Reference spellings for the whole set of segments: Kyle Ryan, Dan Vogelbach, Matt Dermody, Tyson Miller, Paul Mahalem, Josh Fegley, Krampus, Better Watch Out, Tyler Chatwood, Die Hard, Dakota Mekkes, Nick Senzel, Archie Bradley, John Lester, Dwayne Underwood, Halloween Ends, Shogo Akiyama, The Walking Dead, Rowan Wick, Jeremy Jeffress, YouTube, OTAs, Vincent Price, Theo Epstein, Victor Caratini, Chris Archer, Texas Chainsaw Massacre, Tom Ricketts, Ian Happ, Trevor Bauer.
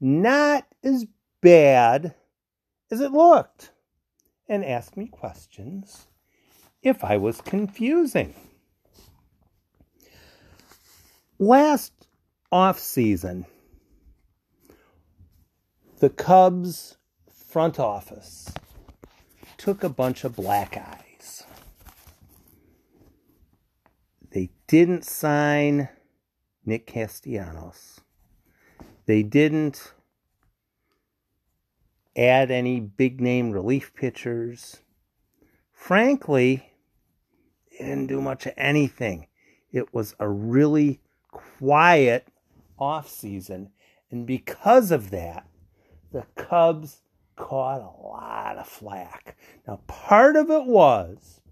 Not as bad as it looked, and asked me questions if I was confusing. Last offseason, the Cubs front office took a bunch of black eyes. They didn't sign Nick Castellanos. They didn't add any big-name relief pitchers. Frankly, they didn't do much of anything. It was a really quiet offseason, and because of that, the Cubs caught a lot of flack. Now, part of it was,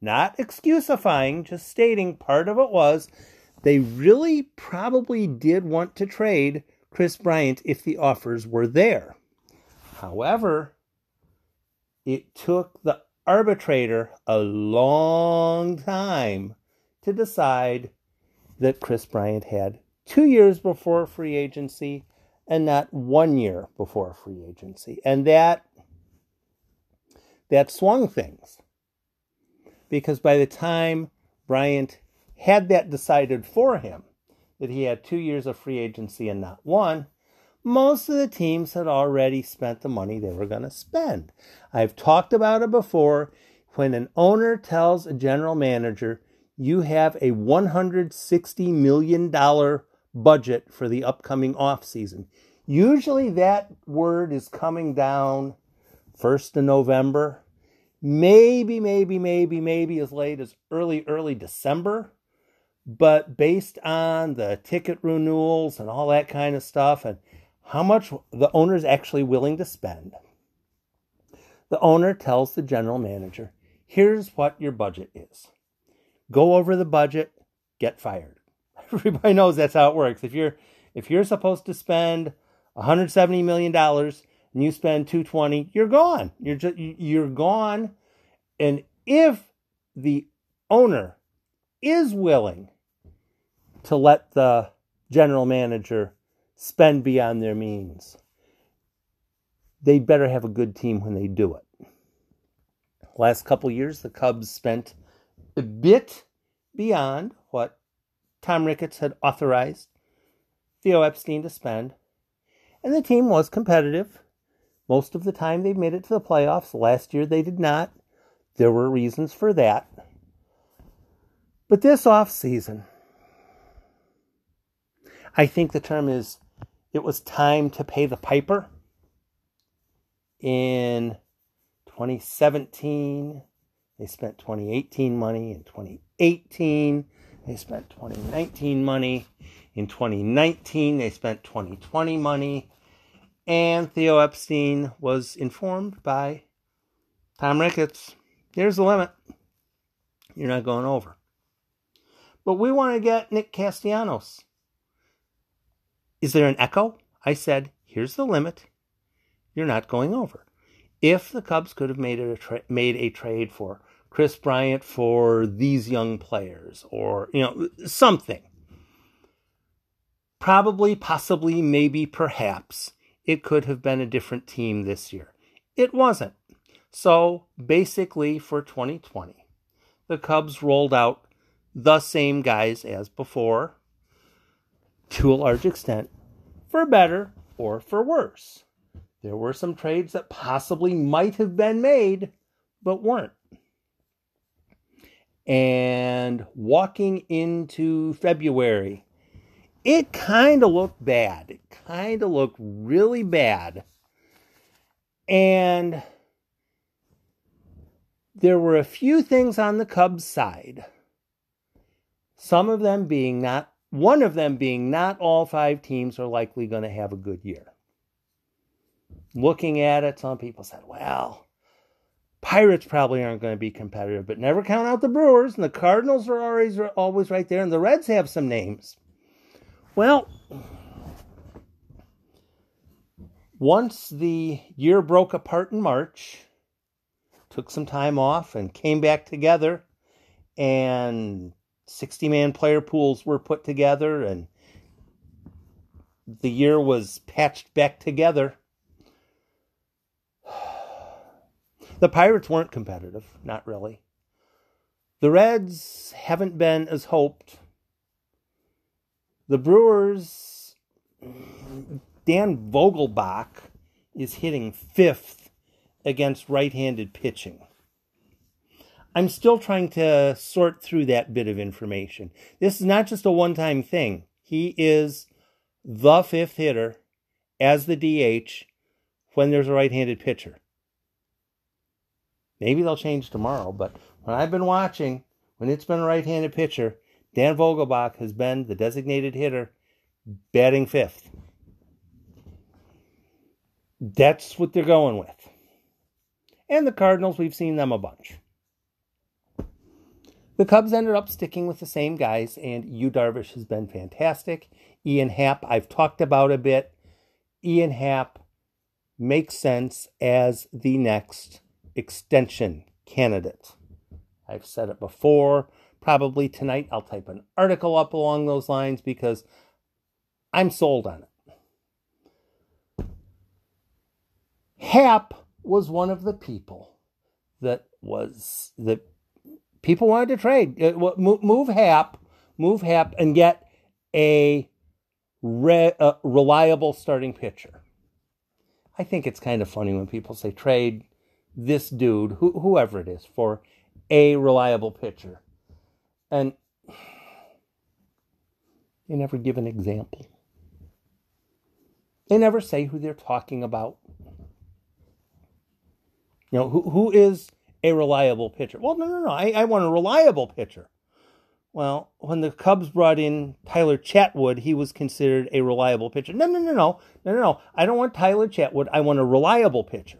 not excusifying, just stating part of it was, they really probably did want to trade Chris Bryant if the offers were there. However, it took the arbitrator a long time to decide that Chris Bryant had 2 years before free agency and not 1 year before free agency. And that swung things. Because by the time Bryant had that decided for him, that he had 2 years of free agency and not one, most of the teams had already spent the money they were going to spend. I've talked about it before. When an owner tells a general manager, you have a $160 million budget for the upcoming offseason, usually that word is coming down 1st of November, maybe as late as early December. But based on the ticket renewals and all that kind of stuff and how much the owner is actually willing to spend, the owner tells the general manager, here's what your budget is. Go over the budget, get fired. Everybody knows that's how it works. If you're supposed to spend $170 million and you spend $220, you're gone. You're gone. And if the owner is willing to let the general manager spend beyond their means, they better have a good team when they do it. Last couple years, the Cubs spent a bit beyond what Tom Ricketts had authorized Theo Epstein to spend, and the team was competitive. Most of the time, they made it to the playoffs. Last year, they did not. There were reasons for that. But this offseason, I think the term is, it was time to pay the piper. In 2017, they spent 2018 money. In 2018, they spent 2019 money. In 2019, they spent 2020 money. And Theo Epstein was informed by Tom Ricketts, here's the limit. You're not going over. But we want to get Nick Castellanos. Is there an echo? I said, here's the limit. You're not going over. If the Cubs could have made a trade for Chris Bryant for these young players or, something. Probably, possibly, maybe, perhaps, it could have been a different team this year. It wasn't. So, basically, for 2020, the Cubs rolled out the same guys as before, to a large extent, for better or for worse. There were some trades that possibly might have been made, but weren't. And walking into February, it kind of looked bad. It kind of looked really bad. And there were a few things on the Cubs' side. Some of them being not One of them being not all five teams are likely going to have a good year. Looking at it, some people said, well, Pirates probably aren't going to be competitive, but never count out the Brewers, and the Cardinals are always right there, and the Reds have some names. Well, once the year broke apart in March, took some time off and came back together, and 60-man player pools were put together, and the year was patched back together. The Pirates weren't competitive, not really. The Reds haven't been as hoped. The Brewers, Dan Vogelbach is hitting fifth against right-handed pitching. I'm still trying to sort through that bit of information. This is not just a one-time thing. He is the fifth hitter as the DH when there's a right-handed pitcher. Maybe they'll change tomorrow, but when I've been watching, when it's been a right-handed pitcher, Dan Vogelbach has been the designated hitter, batting fifth. That's what they're going with. And the Cardinals, we've seen them a bunch. The Cubs ended up sticking with the same guys, and Yu Darvish has been fantastic. Ian Happ, I've talked about a bit. Ian Happ makes sense as the next extension candidate. I've said it before. Probably tonight I'll type an article up along those lines because I'm sold on it. Happ was one of the people that people wanted to trade. Move Happ and get a reliable starting pitcher. I think it's kind of funny when people say trade this dude, whoever it is, for a reliable pitcher. And they never give an example. They never say who they're talking about. You know, who is a reliable pitcher? Well, no. I want a reliable pitcher. Well, when the Cubs brought in Tyler Chatwood, he was considered a reliable pitcher. No. I don't want Tyler Chatwood. I want a reliable pitcher.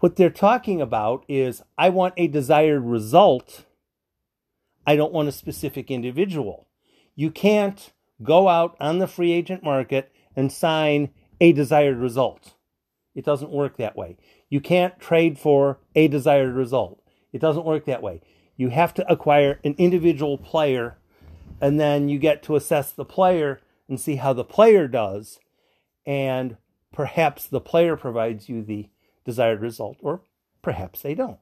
What they're talking about is, I want a desired result. I don't want a specific individual. You can't go out on the free agent market and sign a desired result. It doesn't work that way. You can't trade for a desired result. It doesn't work that way. You have to acquire an individual player, and then you get to assess the player and see how the player does, and perhaps the player provides you the desired result, or perhaps they don't.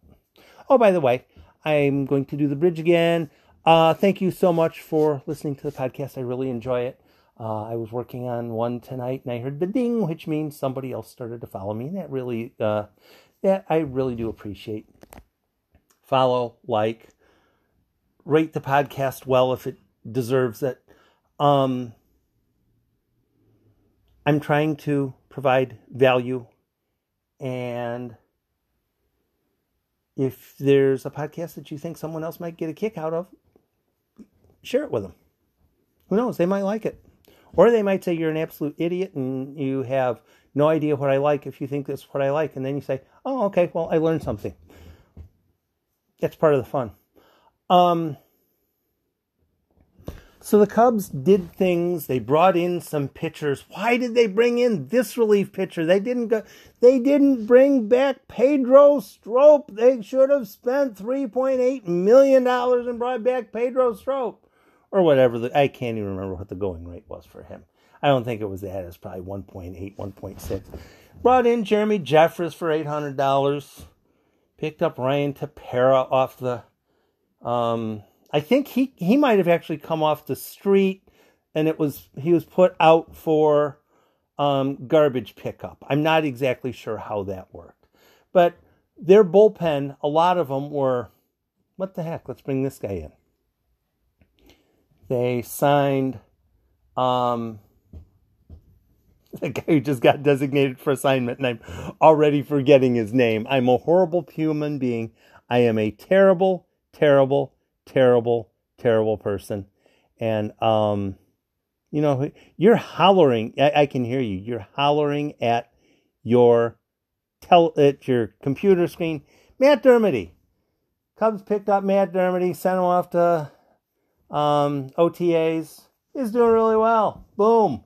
Oh, by the way, I'm going to do the bridge again. Thank you so much for listening to the podcast. I really enjoy it. I was working on one tonight, and I heard the ding, which means somebody else started to follow me, and that I really do appreciate. Follow, like, rate the podcast well if it deserves it. I'm trying to provide value. And if there's a podcast that you think someone else might get a kick out of, share it with them. Who knows? They might like it. Or they might say, you're an absolute idiot and you have no idea what I like if you think that's what I like. And then you say, oh, okay, well, I learned something. That's part of the fun. So the Cubs did things. They brought in some pitchers. Why did they bring in this relief pitcher? They didn't bring back Pedro Stroop. They should have spent $3.8 million and brought back Pedro Stroop. Or whatever. I can't even remember what the going rate was for him. I don't think it was that. It was probably 1.8, 1.6. Brought in Jeremy Jeffress for $800. Picked up Ryan Tapera off the... I think he might have actually come off the street, and he was put out for garbage pickup. I'm not exactly sure how that worked. But their bullpen, a lot of them were, what the heck, let's bring this guy in. They signed the guy who just got designated for assignment, and I'm already forgetting his name. I'm a horrible human being. I am a terrible, terrible terrible, terrible person. And, you know, you're hollering. I can hear you. You're hollering at your computer screen. Matt Dermody. Cubs picked up Matt Dermody, sent him off to OTAs. He's doing really well. Boom.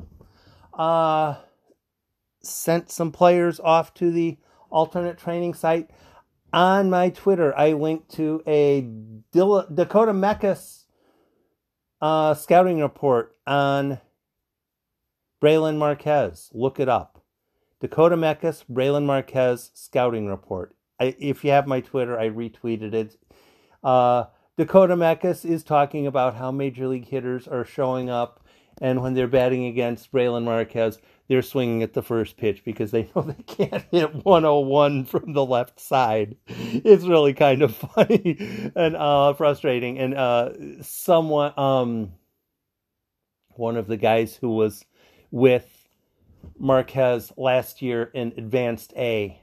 Sent some players off to the alternate training site. On my Twitter, I linked to a Dakota Mekkes scouting report on Brailyn Marquez. Look it up. Dakota Mekkes, Brailyn Marquez scouting report. If you have my Twitter, I retweeted it. Dakota Mekkes is talking about how Major League hitters are showing up, and when they're batting against Brailyn Marquez, they're swinging at the first pitch because they know they can't hit 101 from the left side. It's really kind of funny and frustrating. And one of the guys who was with Marquez last year in Advanced A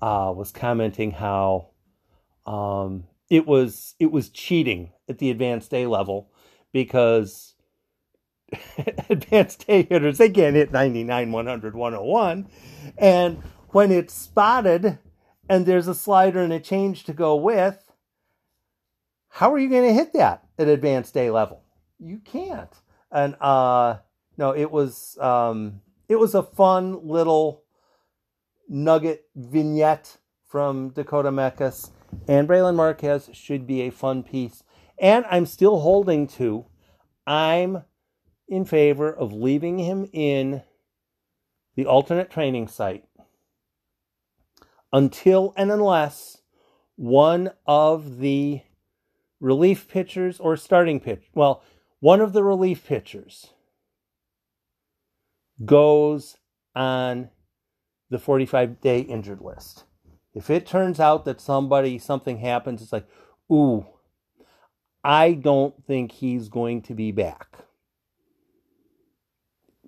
was commenting how it was cheating at the Advanced A level because Advanced A hitters, they can't hit 99, 100, 101. And when it's spotted and there's a slider and a change to go with, how are you going to hit that at Advanced A level? You can't. And no, it was a fun little nugget vignette from Dakota Mekkes, and Brailyn Marquez should be a fun piece. And I'm still holding to, I'm in favor of leaving him in the alternate training site until and unless one of the relief pitchers or starting pitch, well, one of the relief pitchers goes on the 45-day injured list. If it turns out that something happens, it's like, ooh, I don't think he's going to be back.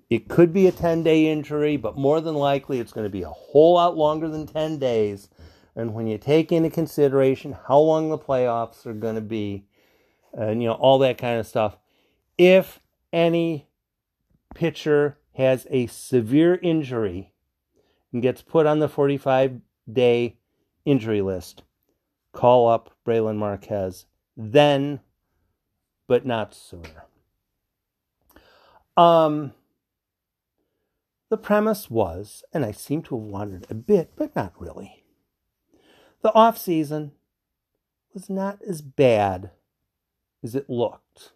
It could be a 10-day injury, but more than likely it's going to be a whole lot longer than 10 days. And when you take into consideration how long the playoffs are going to be and, you know, all that kind of stuff, if any pitcher has a severe injury and gets put on the 45-day injury list, call up Brailyn Marquez then, but not sooner. The premise was, and I seem to have wandered a bit, but not really, the offseason was not as bad as it looked.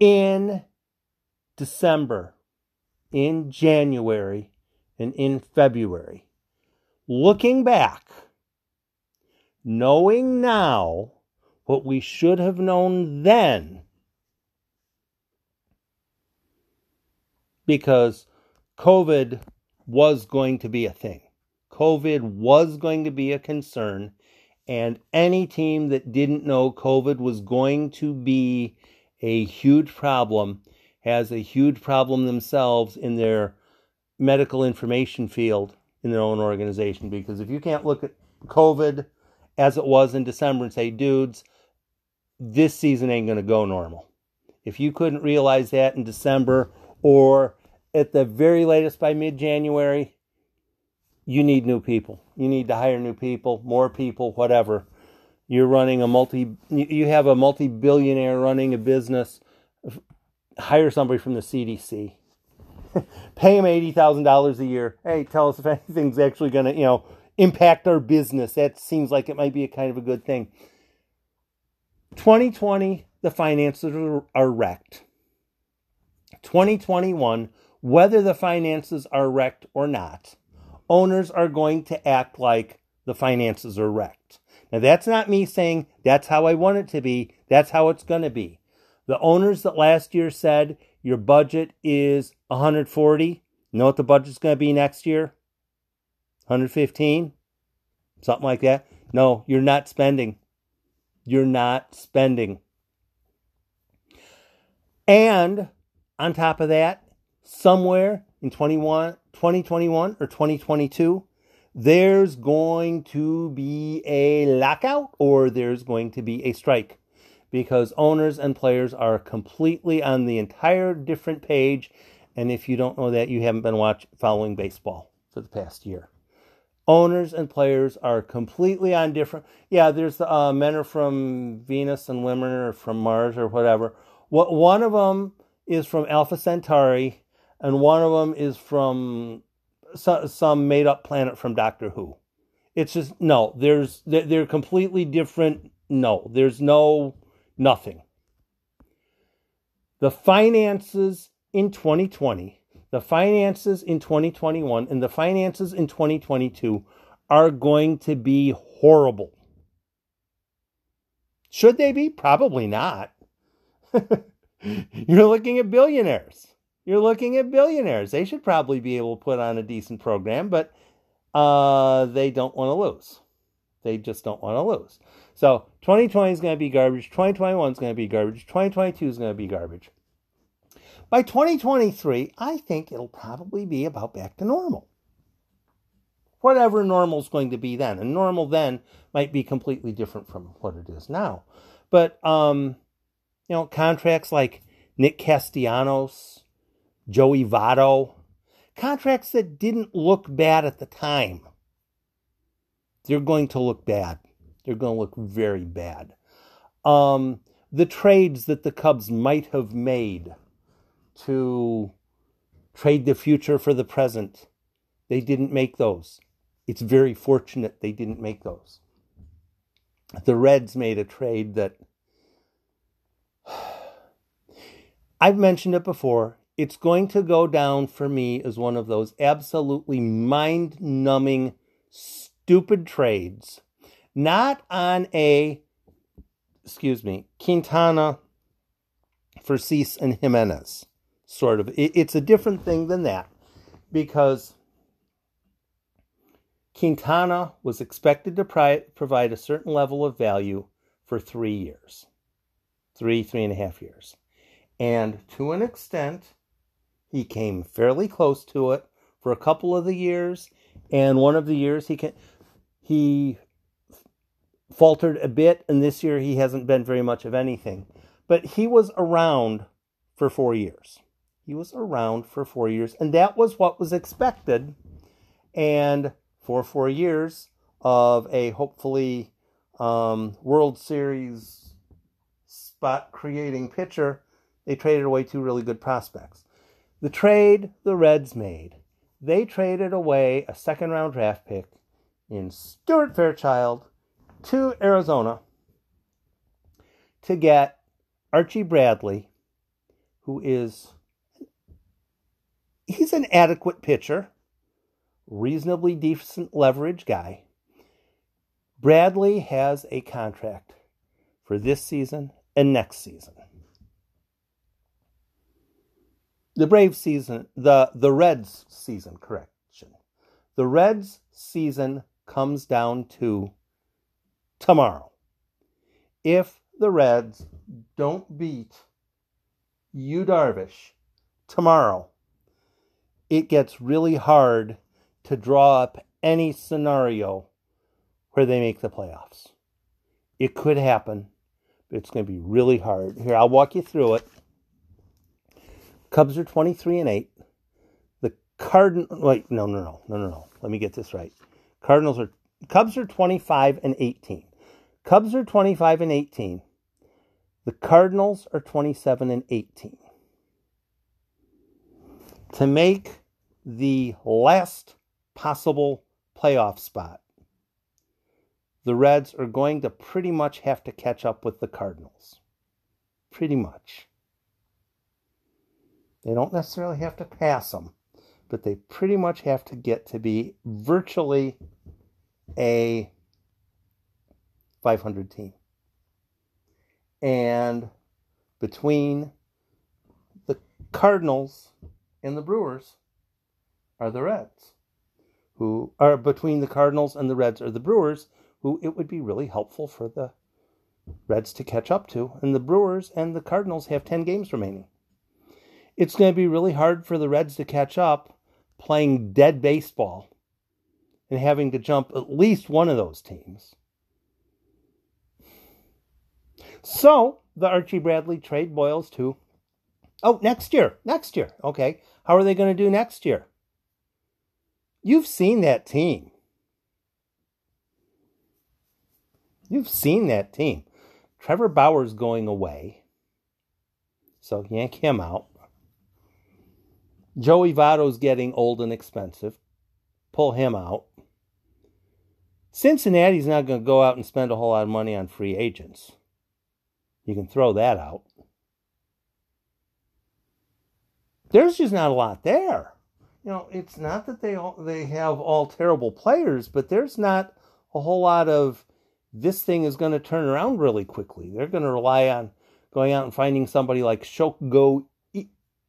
In December, in January, and in February, looking back, knowing now what we should have known then, because COVID was going to be a thing. COVID was going to be a concern. And any team that didn't know COVID was going to be a huge problem has a huge problem themselves in their medical information field in their own organization. Because if you can't look at COVID as it was in December and say, dudes, this season ain't going to go normal. If you couldn't realize that in December or at the very latest by mid-January, you need new people. You need to hire new people, more people, whatever. You're running you have a multi-billionaire running a business. Hire somebody from the CDC. Pay them $80,000 a year. Hey, tell us if anything's actually going to, you know, impact our business. That seems like it might be a kind of a good thing. 2020, the finances are wrecked. 2021, whether the finances are wrecked or not, owners are going to act like the finances are wrecked. Now, that's not me saying that's how I want it to be. That's how it's going to be. The owners that last year said your budget is 140, you know what the budget's going to be next year? 115, something like that. No, you're not spending. You're not spending. And on top of that, somewhere in 2021 or 2022, there's going to be a lockout or there's going to be a strike, because owners and players are completely on the entire different page. And if you don't know that, you haven't been following baseball for the past year. Owners and players are completely on different. Yeah, there's the men are from Venus and women are from Mars or whatever. What one of them is from Alpha Centauri, and one of them is from some made-up planet from Doctor Who. It's just no. They're completely different. No, there's no nothing. The finances in 2020. The finances in 2021 and the finances in 2022 are going to be horrible. Should they be? Probably not. You're looking at billionaires. They should probably be able to put on a decent program, but they don't want to lose. They just don't want to lose. So 2020 is going to be garbage. 2021 is going to be garbage. 2022 is going to be garbage. By 2023, I think it'll probably be about back to normal. Whatever normal's going to be then. And normal then might be completely different from what it is now. But, you know, contracts like Nick Castellanos, Joey Votto, contracts that didn't look bad at the time, they're going to look bad. They're going to look very bad. The trades that the Cubs might have made to trade the future for the present, they didn't make those. It's very fortunate they didn't make those. The Reds made a trade that, I've mentioned it before, it's going to go down for me as one of those absolutely mind-numbing, stupid trades. Not on a, Quintana for Cease and Jimenez. Sort of. It's a different thing than that, because Quintana was expected to provide a certain level of value for 3 years, three and a half years. And to an extent, he came fairly close to it for a couple of the years. And one of the years he faltered a bit. And this year he hasn't been very much of anything, but he was around for 4 years. And that was what was expected. And for 4 years of a hopefully World Series spot-creating pitcher, they traded away two really good prospects. The trade the Reds made, they traded away a second-round draft pick in Stuart Fairchild to Arizona to get Archie Bradley, who is... he's an adequate pitcher, reasonably decent leverage guy. Bradley has a contract for this season and next season. The Braves season, the Reds season, correction. The Reds season comes down to tomorrow. If the Reds don't beat Yu Darvish tomorrow, it gets really hard to draw up any scenario where they make the playoffs. It could happen, but it's going to be really hard. Here, I'll walk you through it. Cubs are 23-8. The Cardinals... wait, no. Let me get this right. Cubs are 25-18. The Cardinals are 27-18. To make the last possible playoff spot, the Reds are going to pretty much have to catch up with the Cardinals. Pretty much. They don't necessarily have to pass them, but they pretty much have to get to be virtually a 500 team. And between the Cardinals and the Brewers are the Reds, who are between the Cardinals and the Reds are the Brewers, who it would be really helpful for the Reds to catch up to. And the Brewers and the Cardinals have 10 games remaining. It's going to be really hard for the Reds to catch up playing dead baseball and having to jump at least one of those teams. So the Archie Bradley trade boils to, oh, next year. Okay. How are they going to do next year? You've seen that team. Trevor Bauer's going away, so yank him out. Joey Votto's getting old and expensive. Pull him out. Cincinnati's not going to go out and spend a whole lot of money on free agents. You can throw that out. There's just not a lot there. You know, it's not that they have all terrible players, but there's not a whole lot of this thing is going to turn around really quickly. They're going to rely on going out and finding somebody like Shogo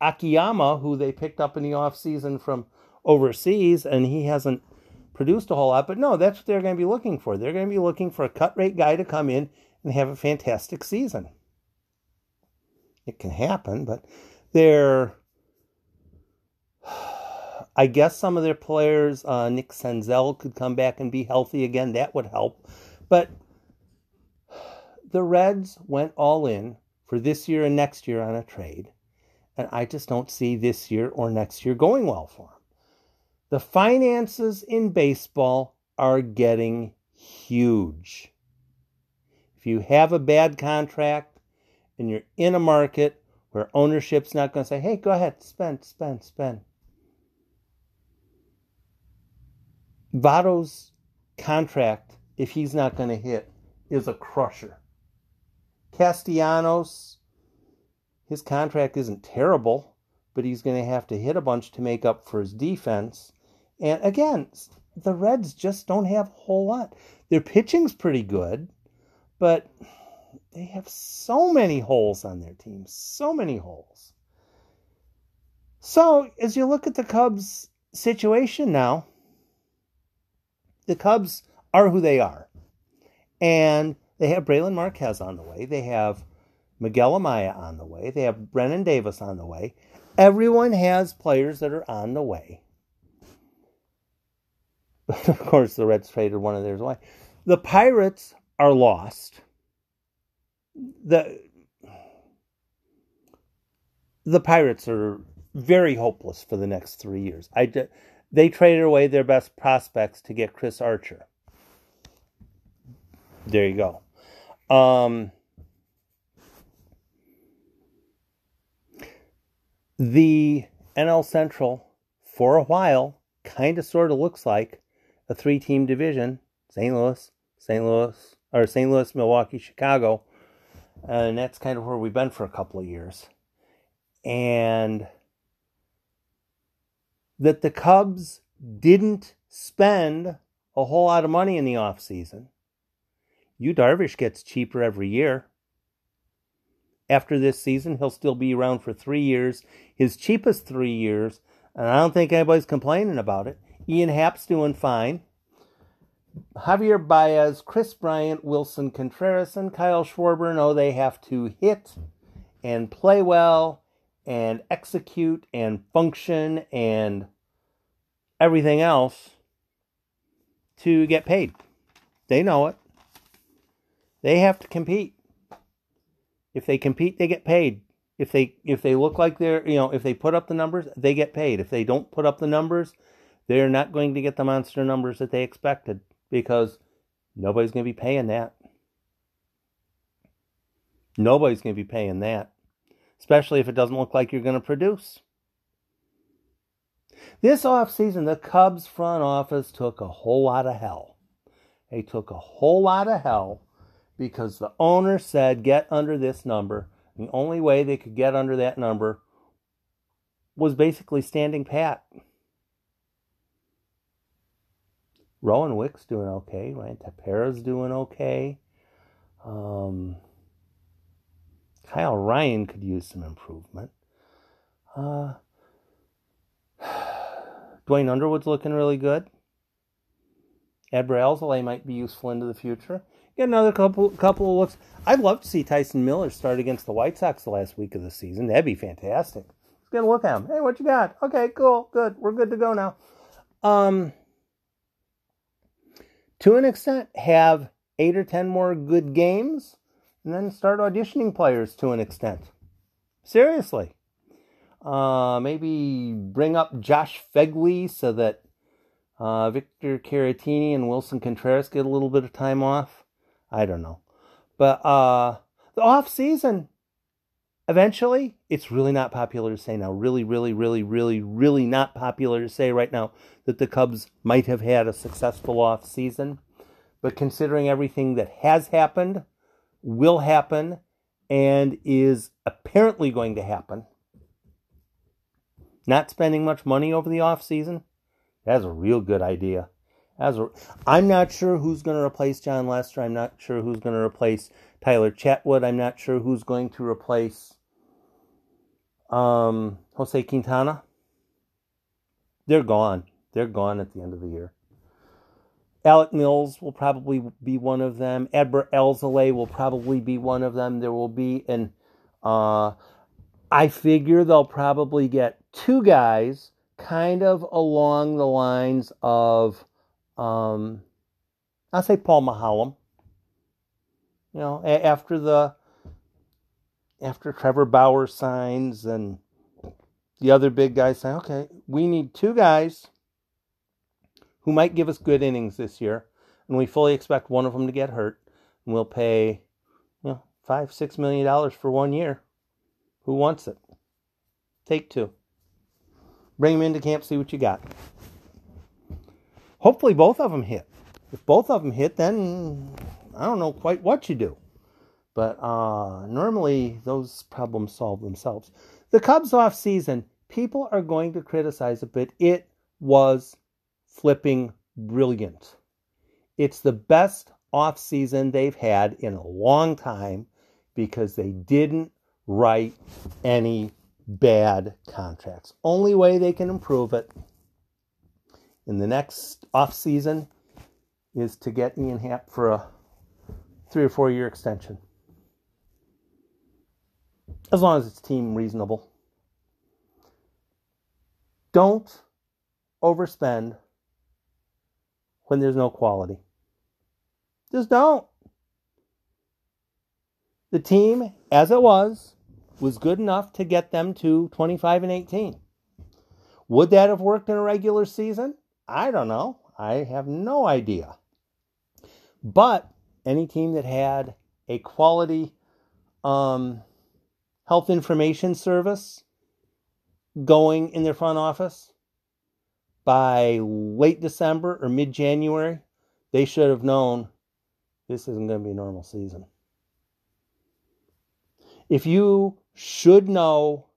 Akiyama, who they picked up in the offseason from overseas, and he hasn't produced a whole lot. But no, that's what they're going to be looking for. They're going to be looking for a cut-rate guy to come in and have a fantastic season. It can happen, but they're... I guess some of their players, Nick Senzel could come back and be healthy again. That would help. But the Reds went all in for this year and next year on a trade. And I just don't see this year or next year going well for them. The finances in baseball are getting huge. If you have a bad contract and you're in a market where ownership's not going to say, hey, go ahead, spend. Votto's contract, if he's not going to hit, is a crusher. Castellanos, his contract isn't terrible, but he's going to have to hit a bunch to make up for his defense. And again, the Reds just don't have a whole lot. Their pitching's pretty good, but they have so many holes on their team, so many holes. So as you look at the Cubs' situation now, the Cubs are who they are. And they have Brailyn Marquez on the way. They have Miguel Amaya on the way. They have Brennan Davis on the way. Everyone has players that are on the way. But of course, the Reds traded one of theirs away. The Pirates are lost. The Pirates are very hopeless for the next 3 years. They traded away their best prospects to get Chris Archer. There you go. The NL Central, for a while, kind of sort of looks like a three-team division. St. Louis, Milwaukee, Chicago. And that's kind of where we've been for a couple of years. And that the Cubs didn't spend a whole lot of money in the offseason. Yu Darvish gets cheaper every year. After this season, he'll still be around for 3 years, his cheapest 3 years, and I don't think anybody's complaining about it. Ian Happ's doing fine. Javier Baez, Chris Bryant, Wilson Contreras, and Kyle Schwarber know they have to hit and play well and execute and function and everything else to get paid. They know it. They have to compete. If they compete, they get paid. If they look like they're, you know, if they put up the numbers, they get paid. If they don't put up the numbers, they're not going to get the monster numbers that they expected because nobody's going to be paying that. Nobody's going to be paying that, especially if it doesn't look like you're going to produce. This offseason, the Cubs front office took a whole lot of hell. They took a whole lot of hell because the owner said, get under this number. The only way they could get under that number was basically standing pat. Rowan Wick's doing okay. Ryan Tapera's doing okay. Kyle Ryan could use some improvement. Dwayne Underwood's looking really good. Ed Elzalay might be useful into the future. Get another couple of looks. I'd love to see Tyson Miller start against the White Sox the last week of the season. That'd be fantastic. Let's get a look at him. Hey, what you got? Okay, cool, good. We're good to go now. to an extent, have 8 or 10 more good games, and then start auditioning players to an extent. Seriously. Maybe bring up Josh Fegley so that Victor Caratini and Wilson Contreras get a little bit of time off. I don't know. But the off-season, eventually, it's really not popular to say now. Really not popular to say right now that the Cubs might have had a successful off-season. But considering everything that has happened, will happen, and is apparently going to happen, not spending much money over the off-season, that's a real good idea. I'm not sure who's going to replace John Lester. I'm not sure who's going to replace Tyler Chatwood. I'm not sure who's going to replace Jose Quintana. They're gone. They're gone at the end of the year. Alec Mills will probably be one of them. Ed Elzalay will probably be one of them. There will be an... I figure they'll probably get 2 guys kind of along the lines of... I'll say Paul Mahalem. You know, after Trevor Bauer signs and the other big guys say, okay, we need 2 guys who might give us good innings this year, and we fully expect one of them to get hurt, and we'll pay, you know, $5-6 million for 1 year. Who wants it? Take 2. Bring them into camp, see what you got. Hopefully both of them hit. If both of them hit, then I don't know quite what you do. But normally those problems solve themselves. The Cubs offseason, people are going to criticize it, but it was flipping brilliant. It's the best offseason they've had in a long time because they didn't write any bad contracts. Only way they can improve it in the next offseason is to get Ian Happ for a 3 or 4 year extension. As long as it's team reasonable. Don't overspend when there's no quality. Just don't. The team, as it was good enough to get them to 25-18. Would that have worked in a regular season? I don't know. I have no idea. But any team that had a quality health information service going in their front office by late December or mid-January, they should have known this isn't going to be a normal season. If you should know,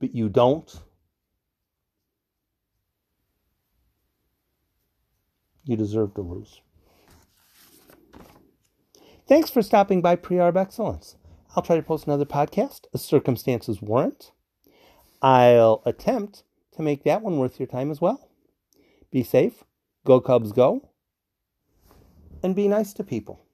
but you don't, you deserve to lose. Thanks for stopping by Pre-Arb Excellence. I'll try to post another podcast as circumstances warrant. I'll attempt to make that one worth your time as well. Be safe, go Cubs go, and be nice to people.